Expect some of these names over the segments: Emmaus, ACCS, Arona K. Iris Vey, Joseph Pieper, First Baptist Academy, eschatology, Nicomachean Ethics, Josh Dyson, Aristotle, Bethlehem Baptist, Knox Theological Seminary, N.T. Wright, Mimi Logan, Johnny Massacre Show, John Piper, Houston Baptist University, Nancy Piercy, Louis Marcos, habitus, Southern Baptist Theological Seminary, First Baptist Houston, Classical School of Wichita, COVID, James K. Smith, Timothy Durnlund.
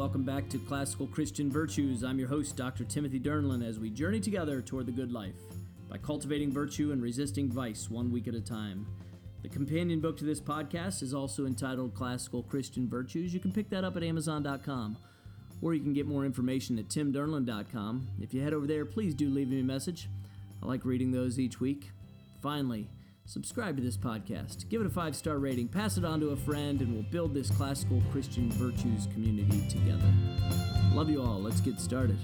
welcome back to Classical Christian Virtues. I'm your host, Dr. Timothy Durnlund, as we journey together toward the good life by cultivating virtue and resisting vice 1 week at a time. The companion book to this podcast is also entitled Classical Christian Virtues. You can pick that up at Amazon.com, or you can get more information at timdurnlund.com. If you head over there, please do leave me a message. I like reading those each week. Finally, subscribe to this podcast, give it a 5-star rating, pass it on to a friend, and we'll build this classical Christian virtues community together. Love you all. Let's get started.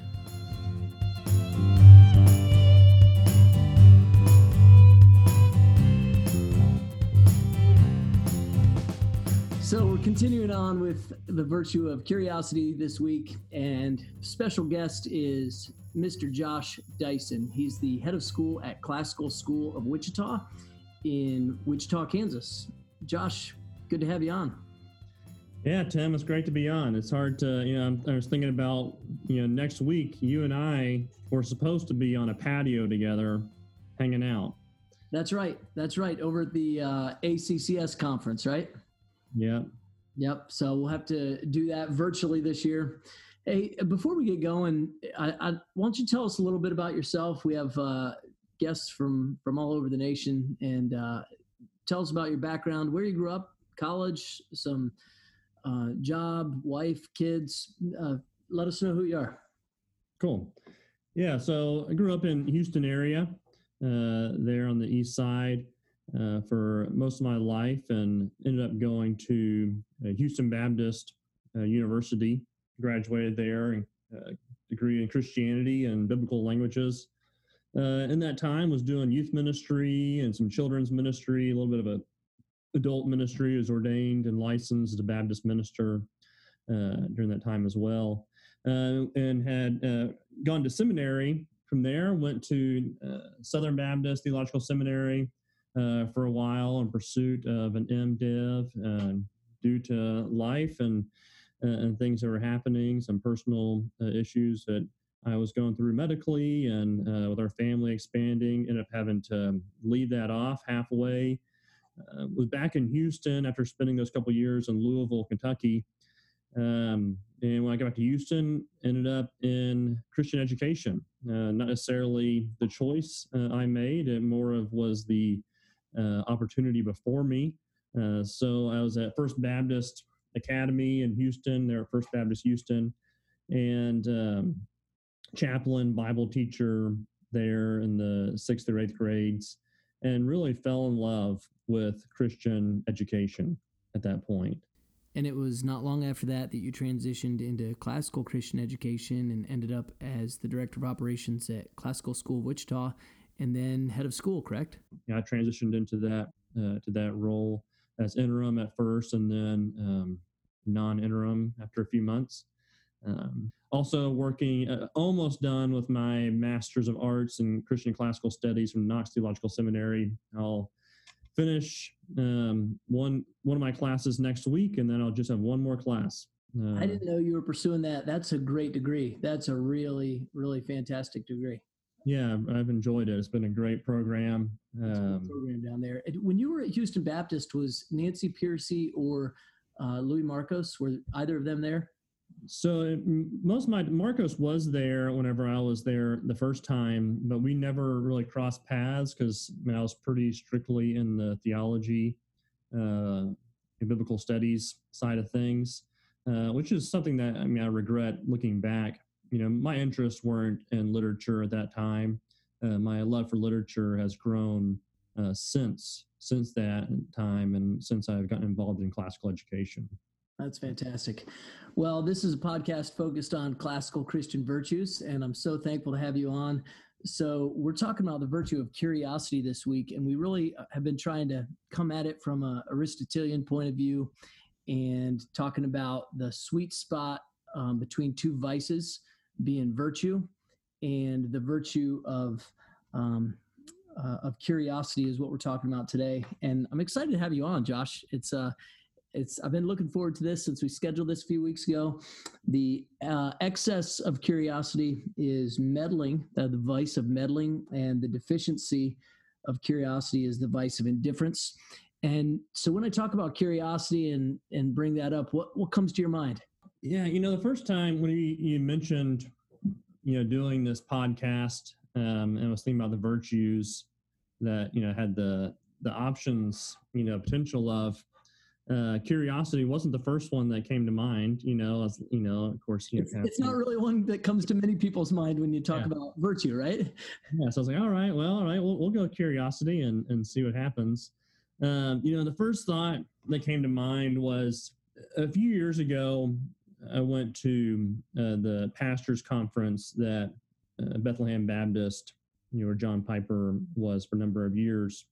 So we're continuing on with the virtue of curiosity this week, and special guest is Mr. Josh Dyson. He's the head of school at Classical School of Wichita in Wichita, Kansas. Josh, good to have you on. Yeah, Tim, it's great to be on. It's hard to, I was thinking about, next week you and I were supposed to be on a patio together hanging out. That's right. Over at the ACCS conference, right? Yep. So we'll have to do that virtually this year. Hey, before we get going, I want you to tell us a little bit about yourself. We have guests from all over the nation, and tell us about your background, where you grew up, college, some job, wife, kids. Let us know who you are. Cool. Yeah, so I grew up in Houston area, there on the east side for most of my life, and ended up going to Houston Baptist University. Graduated there, and degree in Christianity and biblical languages. In that time, was doing youth ministry and some children's ministry, a little bit of a adult ministry. Was ordained and licensed as a Baptist minister during that time as well, and had gone to seminary from there. Went to Southern Baptist Theological Seminary for a while in pursuit of an MDiv due to life and things that were happening, some personal issues that I was going through medically, and with our family expanding, ended up having to leave that off halfway. Was back in Houston after spending those couple years in Louisville, Kentucky. And when I got back to Houston, ended up in Christian education. Not necessarily the choice I made, and more of was the opportunity before me. So I was at First Baptist Academy in Houston. They're at First Baptist Houston, and chaplain, Bible teacher there in the 6th through 8th grades, and really fell in love with Christian education at that point. And it was not long after that that you transitioned into classical Christian education and ended up as the director of operations at Classical School of Wichita, and then head of school, correct? Yeah, I transitioned into that to that role as interim at first, and then non-interim after a few months. Also working, almost done with my Master's of Arts in Christian Classical Studies from Knox Theological Seminary. I'll finish one of my classes next week, and then I'll just have one more class. I didn't know you were pursuing that. That's a great degree. That's a really, really fantastic degree. Yeah, I've enjoyed it. It's been a great program. Program down there. When you were at Houston Baptist, was Nancy Piercy or Louis Marcos, were either of them there? So Marcos was there whenever I was there the first time, but we never really crossed paths because I was pretty strictly in the theology, and biblical studies side of things, which is something that I regret looking back. My interests weren't in literature at that time. My love for literature has grown since that time, and since I've gotten involved in classical education. That's fantastic. Well, this is a podcast focused on classical Christian virtues, and I'm so thankful to have you on. So we're talking about the virtue of curiosity this week, and we really have been trying to come at it from an Aristotelian point of view, and talking about the sweet spot between two vices, being virtue, and the virtue of curiosity is what we're talking about today. And I'm excited to have you on, Josh. I've been looking forward to this since we scheduled this a few weeks ago. The excess of curiosity is meddling, the vice of meddling, and the deficiency of curiosity is the vice of indifference. And so when I talk about curiosity and bring that up, what comes to your mind? Yeah, you know, the first time when you mentioned, you know, doing this podcast, and I was thinking about the virtues that, you know, had the options, you know, potential of curiosity wasn't the first one that came to mind, you know, as, you know, of course, you know, it's not really one that comes to many people's mind when you talk about virtue, right? Yeah. So I was like, all right, we'll go with curiosity and see what happens. You know, the first thought that came to mind was a few years ago, I went to the pastor's conference that Bethlehem Baptist, you know, where John Piper was for a number of years.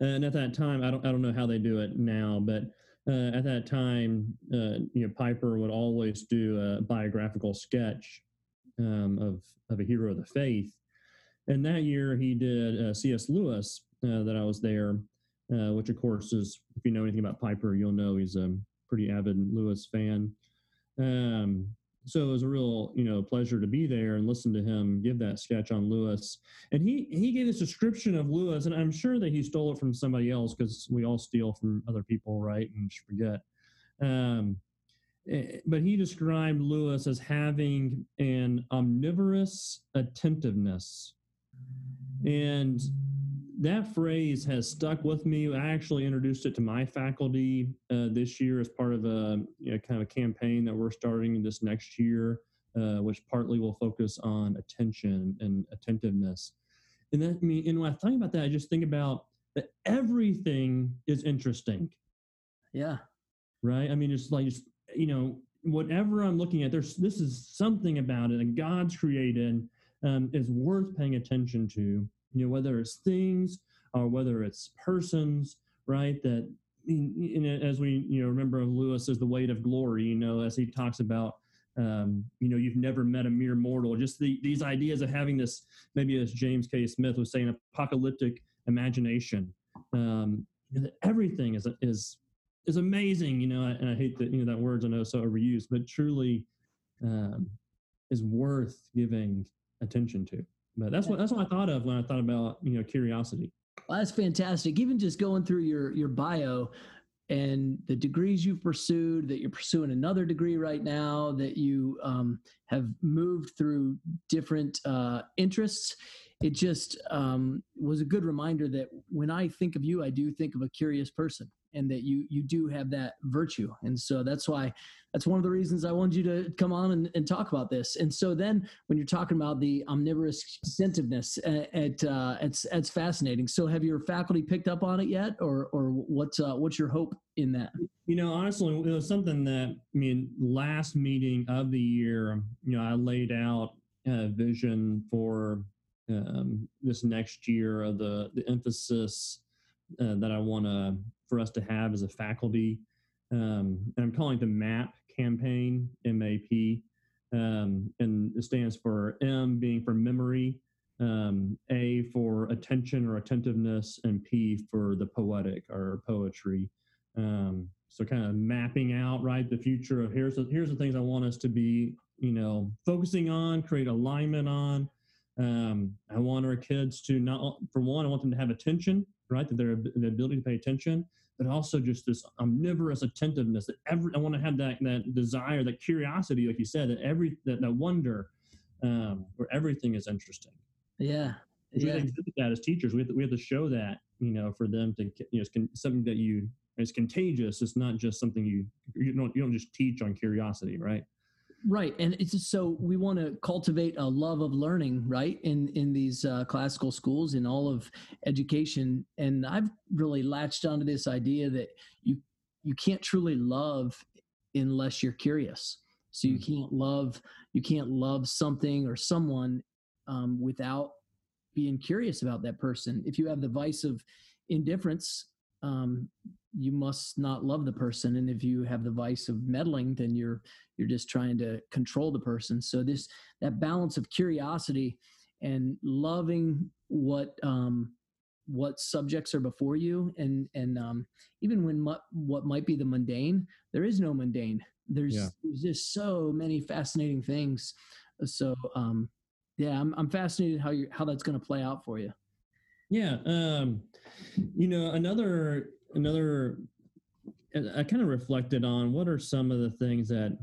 And at that time, I don't know how they do it now, but at that time, you know, Piper would always do a biographical sketch of a hero of the faith. And that year he did C.S. Lewis that I was there, which of course is, if you know anything about Piper, you'll know he's a pretty avid Lewis fan. So it was a real, you know, pleasure to be there and listen to him give that sketch on Lewis. And he gave this description of Lewis, and I'm sure that he stole it from somebody else because we all steal from other people, right, and just forget. But he described Lewis as having an omnivorous attentiveness. And that phrase has stuck with me. I actually introduced it to my faculty this year as part of a, you know, kind of a campaign that we're starting this next year, which partly will focus on attention and attentiveness. And that, I mean, and when I think about that, I just think about that everything is interesting. Yeah. Right? I mean, it's like, you know, whatever I'm looking at, this is something about it that God's created is worth paying attention to. You know, whether it's things or whether it's persons, right? That, as we, you know, remember of Lewis as the weight of glory, you know, as he talks about, you know, you've never met a mere mortal. Just these ideas of having this, maybe as James K. Smith was saying, apocalyptic imagination. Everything is amazing, you know, and I hate that, you know, that word's, I know, so overused, but truly is worth giving attention to. But that's what I thought of when I thought about, you know, curiosity. Well, that's fantastic. Even just going through your bio and the degrees you've pursued, that you're pursuing another degree right now, that you have moved through different interests, it just was a good reminder that when I think of you, I do think of a curious person, and that you do have that virtue. And so that's one of the reasons I wanted you to come on and talk about this. And so then when you're talking about the omnivorous attentiveness, it's fascinating. So have your faculty picked up on it yet, or what's your hope in that? You know, honestly, it was something that, I mean, last meeting of the year, you know, I laid out a vision for this next year of the emphasis that I want to, for us to have as a faculty. And I'm calling it the MAP campaign, M-A-P, and it stands for M being for memory, A for attention or attentiveness, and P for the poetic or poetry. So kind of mapping out, right, the future of here's the things I want us to be, you know, focusing on, create alignment on. I want our kids to not, for one, I want them to have attention, right, that their ability to pay attention, but also just this omnivorous attentiveness. That I want to have that desire, that curiosity, like you said, that wonder, where everything is interesting. Yeah, yeah. We have to do that as teachers. We have to show that, you know, for them to, you know, it's something that it's contagious. It's not just something you don't just teach on curiosity, right? Right, and it's just, so we want to cultivate a love of learning, right, in these classical schools, in all of education. And I've really latched onto this idea that you can't truly love unless you're curious. So you can't love something or someone without being curious about that person. If you have the vice of indifference, you must not love the person. And if you have the vice of meddling, then you're just trying to control the person. So that balance of curiosity and loving what subjects are before you, and even when what might be the mundane, there is no mundane. There's just so many fascinating things. So I'm fascinated how that's going to play out for you. Yeah. You know, another I kind of reflected on what are some of the things that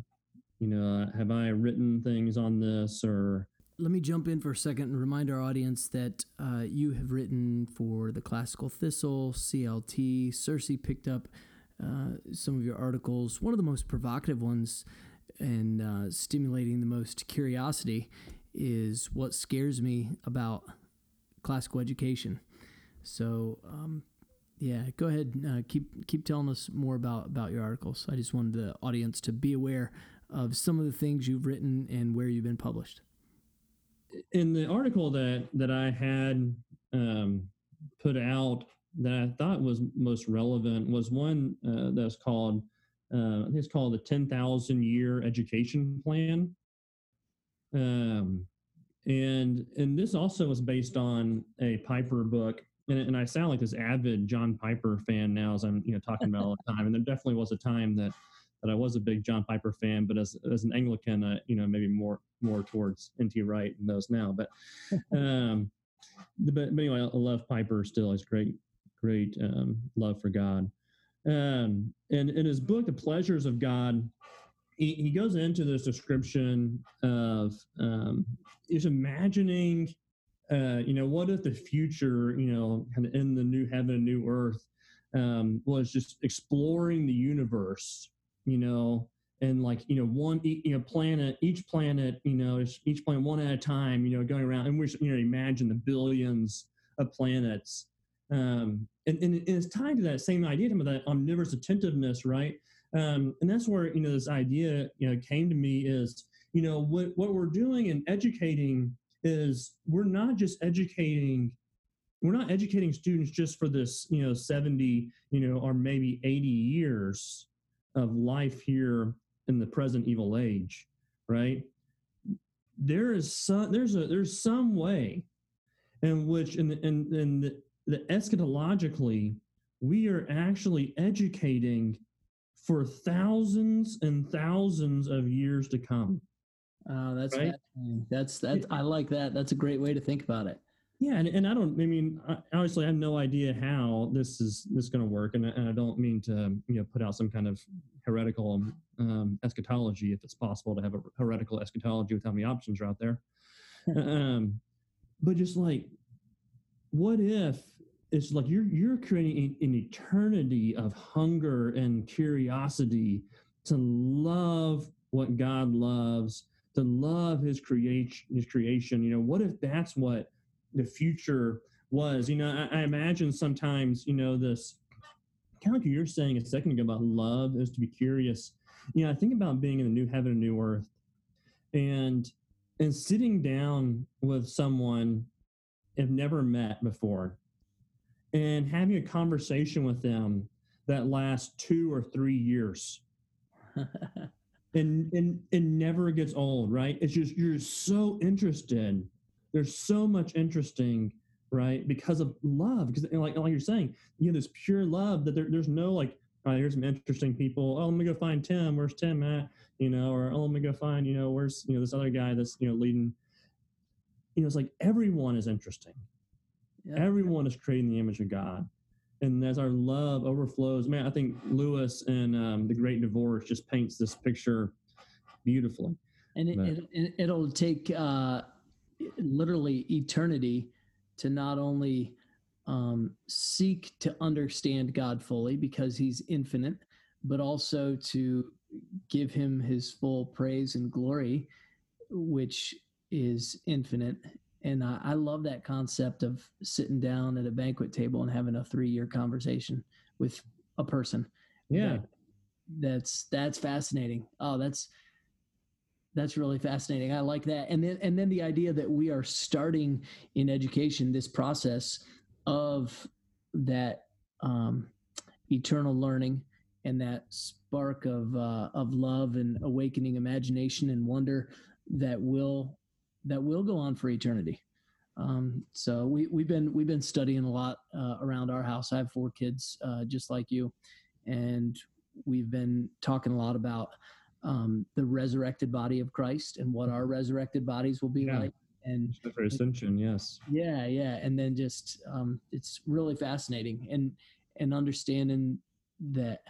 you know, have I written things on this or... Let me jump in for a second and remind our audience that you have written for the Classical Thistle, CLT. Cersei picked up some of your articles, one of the most provocative ones and stimulating the most curiosity is what scares me about classical education. So, yeah, go ahead and keep telling us more about your articles. I just wanted the audience to be aware of some of the things you've written and where you've been published. In the article that I had put out that I thought was most relevant was one that's called, I think it's called the 10,000 Year Education Plan. And this also was based on a Piper book. And I sound like this avid John Piper fan now, as I'm talking about all the time. And there definitely was a time that I was a big John Piper fan, but as an Anglican, maybe more towards N.T. Wright and those now. But anyway, I love Piper still. He's great love for God. And in his book, The Pleasures of God, he goes into this description of is imagining. What if the future, kind of in the new heaven and new earth, was just exploring the universe, and one, planet, each planet one at a time, going around, and we imagine the billions of planets. And it's tied to that same idea, that omnivorous attentiveness, right? And that's where, this idea, came to me is, what we're doing in educating is we're not educating students just for this, 70, or maybe 80 years of life here in the present evil age, right? There's some way in which in the eschatologically we are actually educating for thousands and thousands of years to come. Oh, that's right? That's I like that. That's a great way to think about it. Yeah, and I don't. I mean, obviously, I have no idea how this is going to work, and I don't mean to put out some kind of heretical eschatology if it's possible to have a heretical eschatology with how many options are out there. But just like, what if it's like you're creating an eternity of hunger and curiosity to love what God loves, to love his creation. What if that's what the future was? I imagine sometimes, this kind of like you're saying a second ago about love is to be curious. I think about being in the new heaven and new earth and sitting down with someone I've never met before and having a conversation with them that lasts 2 or 3 years. And it never gets old, right? It's just you're so interested. There's so much interesting, right? Because of love, because like you're saying, this pure love that there's no like, all right, here's some interesting people. Oh, let me go find Tim. Where's Tim at? Or oh, let me go find where's this other guy that's leading. It's like everyone is interesting. Yeah. Everyone is creating the image of God. And as our love overflows, man, I think Lewis and The Great Divorce just paints this picture beautifully. And it'll take literally eternity to not only seek to understand God fully because he's infinite, but also to give him his full praise and glory, which is infinite. And I love that concept of sitting down at a banquet table and having a 3-year conversation with a person. Yeah. That's fascinating. Oh, that's really fascinating. I like that. And then the idea that we are starting in education, this process of that eternal learning and that spark of love and awakening imagination and wonder that will go on for eternity. So we've been studying a lot around our house. I have 4 kids, just like you, and we've been talking a lot about the resurrected body of Christ and what our resurrected bodies will be like. And the ascension, yes. Yeah, and then just it's really fascinating and understanding that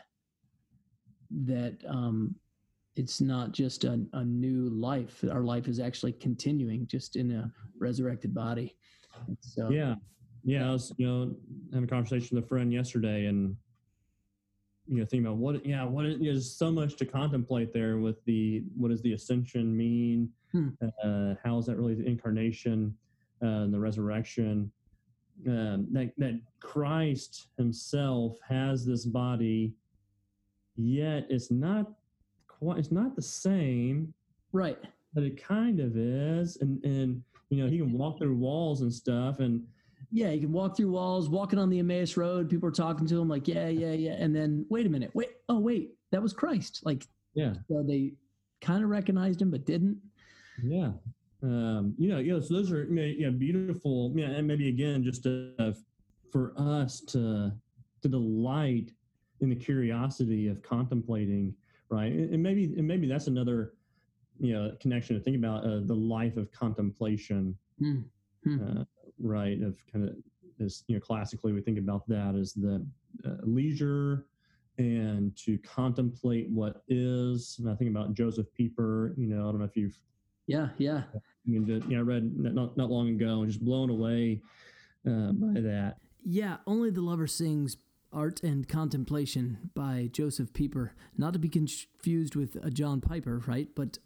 it's not just a new life. Our life is actually continuing, just in a resurrected body. So, yeah. I was, having a conversation with a friend yesterday, and thinking about there's so much to contemplate there with what does the ascension mean? How is that really the incarnation and the resurrection? That Christ himself has this body, yet it's not the same, right? But it kind of is, and he can walk through walls and stuff, and he can walk through walls. Walking on the Emmaus Road, people are talking to him like, yeah, and then wait a minute, that was Christ, So they kind of recognized him but didn't. Yeah. So those are beautiful. And maybe again, just for us to delight in the curiosity of contemplating, right? And maybe that's another connection to think about the life of contemplation, right? Of kind of this, classically we think about that as the leisure and to contemplate what is. And I think about Joseph Pieper. I don't know if you've yeah. I read not long ago and just blown away by that. Yeah, Only the Lover Sings, Art and Contemplation by Joseph Pieper. Not to be confused with John Piper, right? But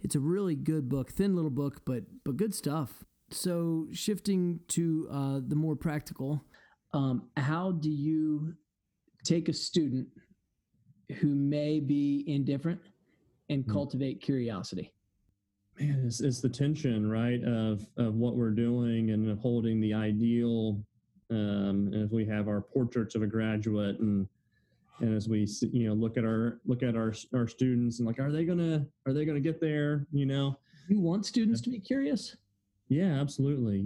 it's a really good book, thin little book, but good stuff. So shifting to the more practical, how do you take a student who may be indifferent and cultivate curiosity? Man, it's the tension, right, of what we're doing and upholding the ideal. As we have our portraits of a graduate, and as we look at our students and like, are they gonna get there? You want students to be curious. Yeah, absolutely.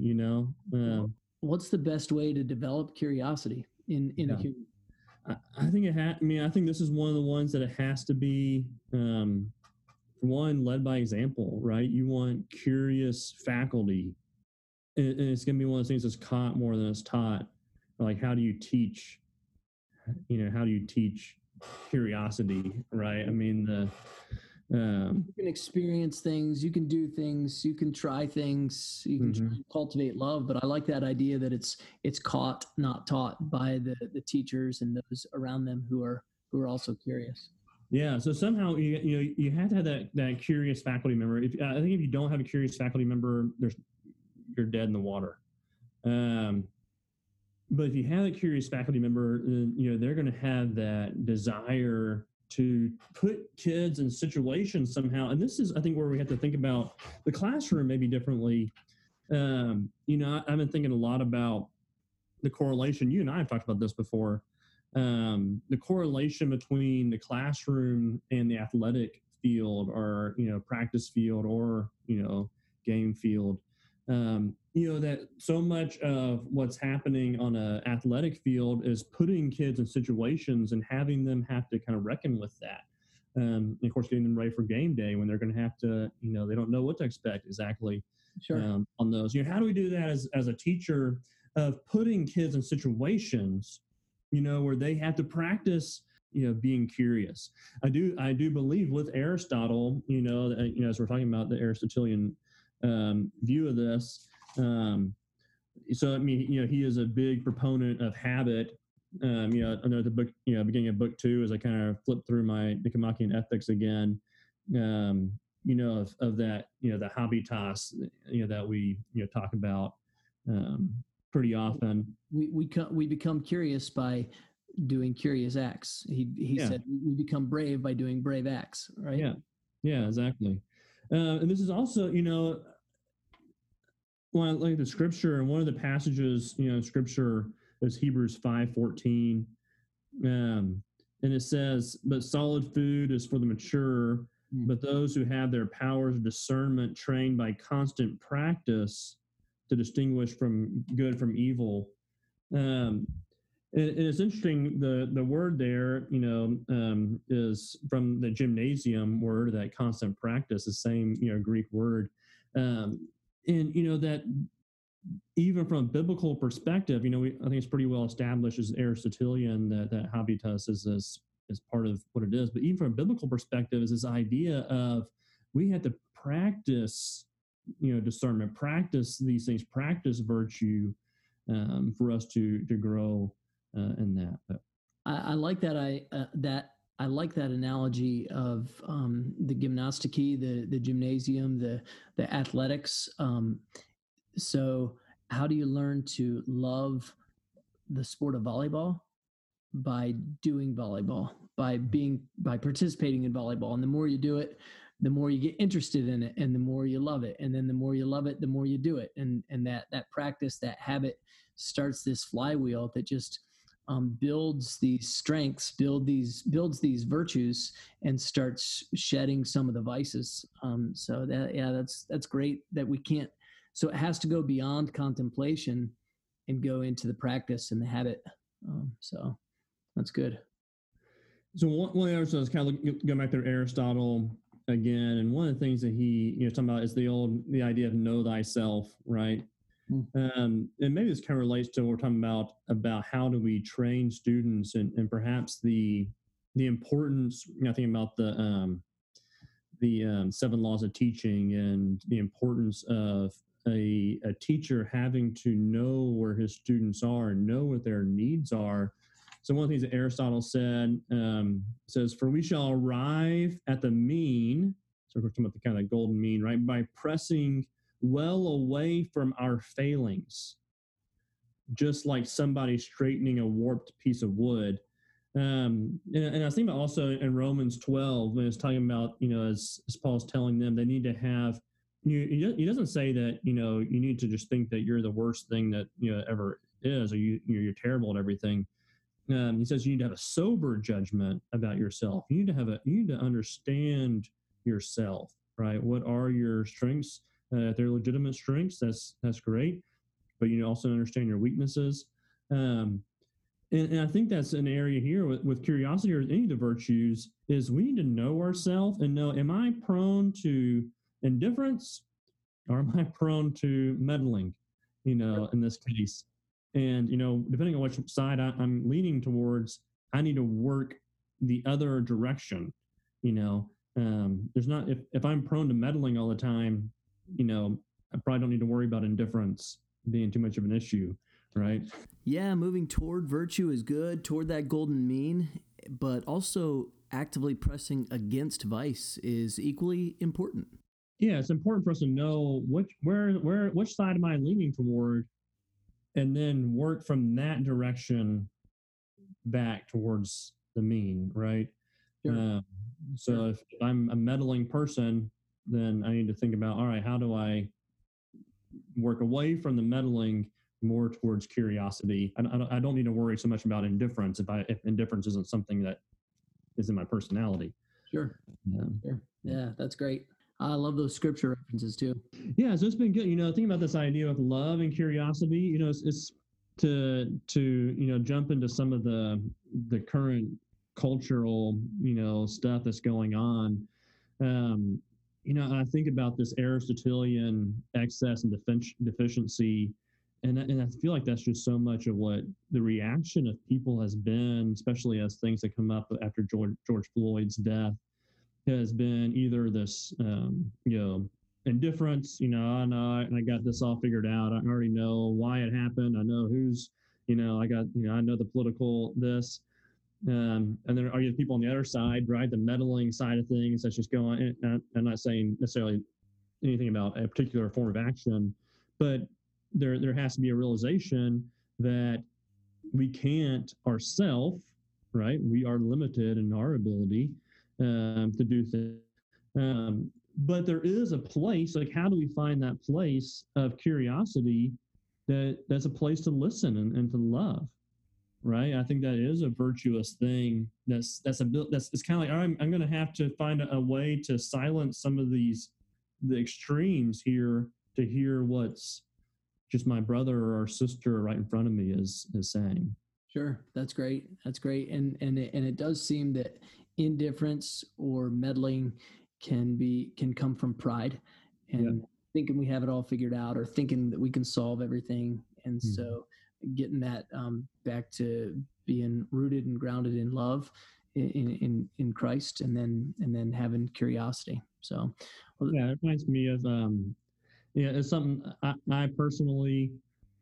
What's the best way to develop curiosity in a human? I think I think this is one of the ones that it has to be. One, led by example, right? You want curious faculty, and it's going to be one of those things that's caught more than it's taught. Like, how do you teach? How do you teach curiosity, right? I mean, you can experience things, you can do things, you can try things, you can try and cultivate love. But I like that idea that it's caught, not taught, by the teachers and those around them who are also curious. Yeah, so somehow you have to have that curious faculty member. I think if you don't have a curious faculty member, you're dead in the water. But if you have a curious faculty member, they're going to have that desire to put kids in situations somehow. And this is, I think, where we have to think about the classroom maybe differently. I've been thinking a lot about the correlation. You and I have talked about this before. The correlation between the classroom and the athletic field, or practice field, or game field, that so much of what's happening on an athletic field is putting kids in situations and having them have to kind of reckon with that, and of course getting them ready for game day when they're going to have to, they don't know what to expect exactly. Sure. On those, how do we do that as a teacher of putting kids in situations where they have to practice, being curious? I do believe with Aristotle, as we're talking about the Aristotelian view of this. So, he is a big proponent of habit. I know the book, beginning of book 2, as I kind of flip through my Nicomachean Ethics again, of that, the habitus, that we, talk about, pretty often. We become curious by doing curious acts. He said we become brave by doing brave acts, right? Yeah, exactly. And this is also, when I look at the scripture, and one of the passages, in scripture is Hebrews 5:14, and it says, "But solid food is for the mature, but those who have their powers of discernment trained by constant practice to distinguish from good from evil." And it's interesting, the word there, is from the gymnasium word, that constant practice, the same, Greek word. That even from a biblical perspective, I think it's pretty well established as Aristotelian that habitus is this is part of what it is. But even from a biblical perspective is this idea of we had to practice, discernment, practice these things, practice virtue for us to grow in that. But I like that. I like that analogy of the gymnastiki, the gymnasium, the athletics. So how do you learn to love the sport of volleyball? By doing volleyball, by participating in volleyball. And the more you do it, the more you get interested in it, and the more you love it. And then the more you love it, the more you do it. And that practice, that habit starts this flywheel that just builds these strengths, builds these virtues, and starts shedding some of the vices. So that, that's great that we can't, so it has to go beyond contemplation and go into the practice and the habit. So that's good. So one of the other things, kind of going back to Aristotle again, and one of the things that he, talking about is the idea of know thyself, right? Mm-hmm. And maybe this kind of relates to what we're talking about how do we train students and perhaps the importance, thinking about the 7 laws of teaching and the importance of a teacher having to know where his students are and know what their needs are. So one of the things that Aristotle said, says, for we shall arrive at the mean, so we're talking about the kind of golden mean, right, by pressing well away from our failings, just like somebody straightening a warped piece of wood. And I was thinking about also in Romans 12, when it's talking about, as Paul's telling them, they need to have, he doesn't say that, you need to just think that you're the worst thing that, ever is, or you're terrible at everything. He says you need to have a sober judgment about yourself. You need to understand yourself, right? What are your strengths? If they're legitimate strengths, that's great, but you also understand your weaknesses. And I think that's an area here with curiosity or any of the virtues is we need to know ourselves and know: am I prone to indifference, or am I prone to meddling? In this case. And, depending on which side I'm leaning towards, I need to work the other direction, there's not, if I'm prone to meddling all the time, I probably don't need to worry about indifference being too much of an issue, right? Yeah, moving toward virtue is good, toward that golden mean, but also actively pressing against vice is equally important. Yeah, it's important for us to know which side am I leaning toward, and then work from that direction back towards the mean, right? Sure. So if I'm a meddling person, then I need to think about, all right, how do I work away from the meddling more towards curiosity? I don't need to worry so much about indifference if indifference isn't something that is in my personality. Sure. Sure. Yeah, that's great. I love those scripture references too. Yeah, so it's been good. Thinking about this idea of love and curiosity. It's to jump into some of the current cultural stuff that's going on. I think about this Aristotelian excess and deficiency, and I feel like that's just so much of what the reaction of people has been, especially as things that come up after George Floyd's death. Has been either this, indifference, I got this all figured out. I already know why it happened. I know who's, I know the political this. And then are you the people on the other side, right? The meddling side of things that's just going, and I'm not saying necessarily anything about a particular form of action, but there has to be a realization that we can't ourselves, right? We are limited in our ability to do things. But there is a place, like how do we find that place of curiosity that's a place to listen and to love, right? I think that is a virtuous thing. It's kind of like, all right, I'm going to have to find a way to silence some of the extremes here to hear what's just my brother or sister right in front of me is saying. Sure. That's great. That's great. And it does seem that indifference or meddling can come from pride and thinking we have it all figured out or thinking that we can solve everything. And so getting that back to being rooted and grounded in love in Christ, and then having curiosity. So, yeah, it reminds me of yeah, it's something I personally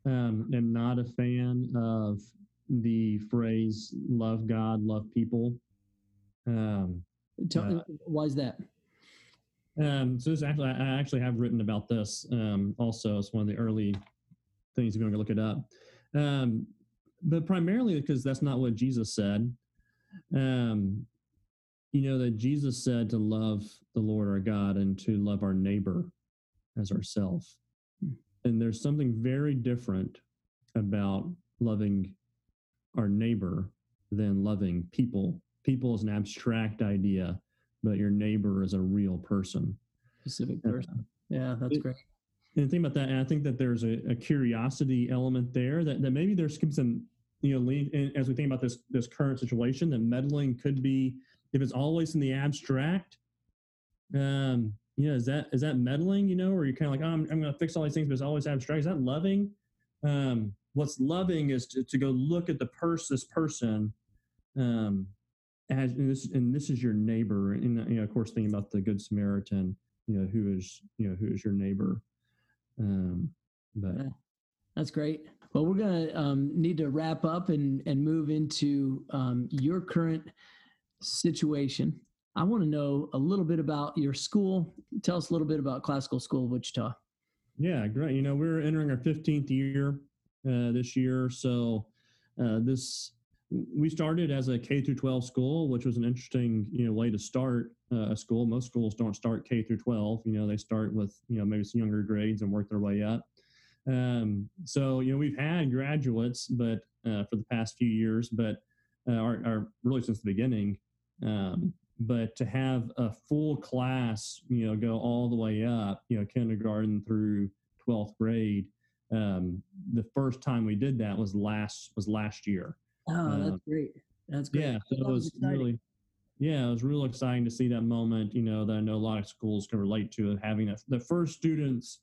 am not a fan of, the phrase "love God, love people." Why is that? So this actually, I actually have written about this. Also, it's one of the early things if you want to look it up. But primarily because that's not what Jesus said. You know, that Jesus said to love the Lord our God and to love our neighbor as ourselves. And there's something very different about loving our neighbor than loving people. People is an abstract idea, but your neighbor is a real person. Specific person. Yeah, that's great. And think about that. And I think that there's a curiosity element there that maybe there's some, you know, and as we think about this current situation, that meddling could be, if it's always in the abstract, you know, is that meddling, you know, or you're kind of like, oh, I'm going to fix all these things, but it's always abstract. Is that loving? What's loving is to go look at this person, and this is your neighbor. And, you know, of course, thinking about the Good Samaritan, you know, who is your neighbor. But that's great. Well, we're going to need to wrap up and move into your current situation. I want to know a little bit about your school. Tell us a little bit about Classical School of Wichita. Yeah, great. You know, we're entering our 15th year this year. So we started as a K through 12 school, which was an interesting, you know, way to start a school. Most schools don't start K through 12. You know, they start with, you know, maybe some younger grades and work their way up. So, you know, we've had graduates, but for the past few years, but our really since the beginning. But to have a full class, you know, go all the way up, you know, kindergarten through 12th grade. The first time we did that was last year. Oh, that's great. That's great. Yeah, so it was really exciting to see that moment, you know, that I know a lot of schools can relate to, of having the first students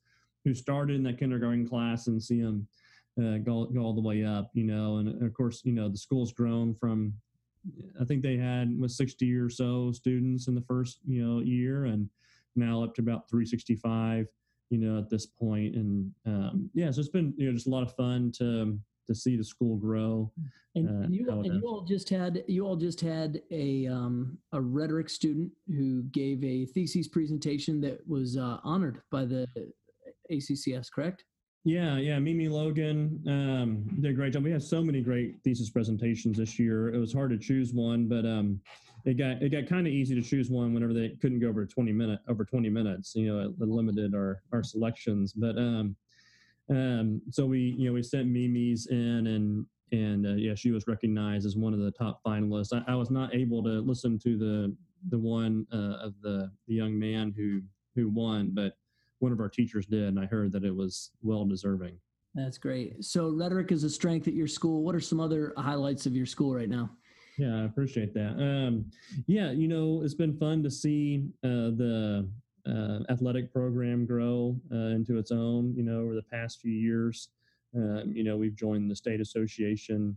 who started in that kindergarten class and see them go all the way up, you know. And of course, you know, the school's grown from, I think they had 60 or so students in the first, you know, year, and now up to about 365, you know, at this point. And so it's been, you know, just a lot of fun to see the school grow. And you all just had a rhetoric student who gave a thesis presentation that was honored by the ACCS, correct? Yeah. Mimi Logan did a great job. We had so many great thesis presentations this year. It was hard to choose one, but it got kind of easy to choose one whenever they couldn't go over 20 minutes. You know, it limited our selections, but. So we sent Mimi's in and she was recognized as one of the top finalists. I was not able to listen to the one of the young man who won, but one of our teachers did, and I heard that it was well deserving. That's great. So rhetoric is a strength at your school. What are some other highlights of your school right now? Yeah, I appreciate that. You know, it's been fun to see the athletic program grow into its own, you know, over the past few years. You know, we've joined the state association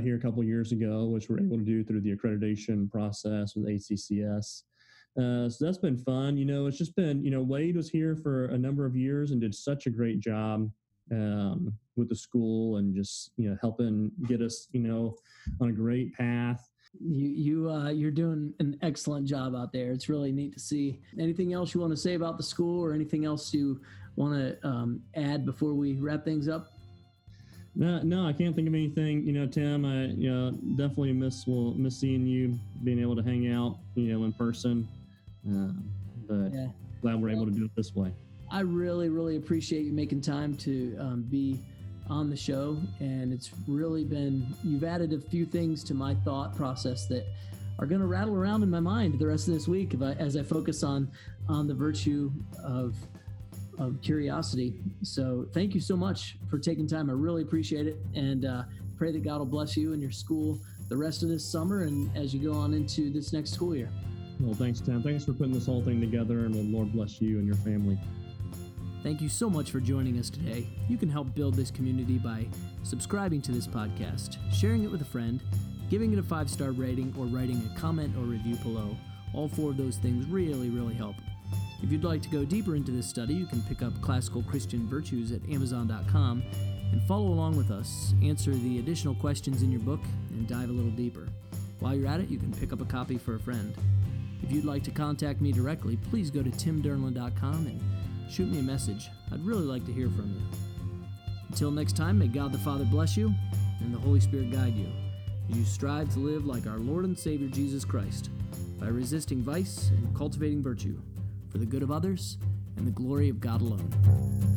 here a couple years ago, which we're able to do through the accreditation process with ACCS. So that's been fun. You know, it's just been, you know, Wade was here for a number of years and did such a great job with the school and just, you know, helping get us, you know, on a great path. You're doing an excellent job out there. It's really neat to see. Anything else you want to say about the school, or anything else you want to add before we wrap things up? No, I can't think of anything. You know, Tim, I definitely miss seeing you, being able to hang out, you know, in person. But yeah. Glad we're able to do it this way. I really, really appreciate you making time to be on the show, and it's really been, you've added a few things to my thought process that are going to rattle around in my mind the rest of this week as I focus on the virtue of curiosity. So thank you so much for taking time. I really appreciate it, and pray that God will bless you and your school the rest of this summer and as you go on into this next school year. Well, thanks, Tim. Thanks for putting this whole thing together, and the Lord bless you and your family. Thank you so much for joining us today. You can help build this community by subscribing to this podcast, sharing it with a friend, giving it a 5-star rating, or writing a comment or review below. All four of those things really, really help. If you'd like to go deeper into this study, you can pick up Classical Christian Virtues at Amazon.com and follow along with us, answer the additional questions in your book, and dive a little deeper. While you're at it, you can pick up a copy for a friend. If you'd like to contact me directly, please go to timdurnlund.com and shoot me a message. I'd really like to hear from you. Until next time, may God the Father bless you and the Holy Spirit guide you as you strive to live like our Lord and Savior Jesus Christ, by resisting vice and cultivating virtue, for the good of others and the glory of God alone.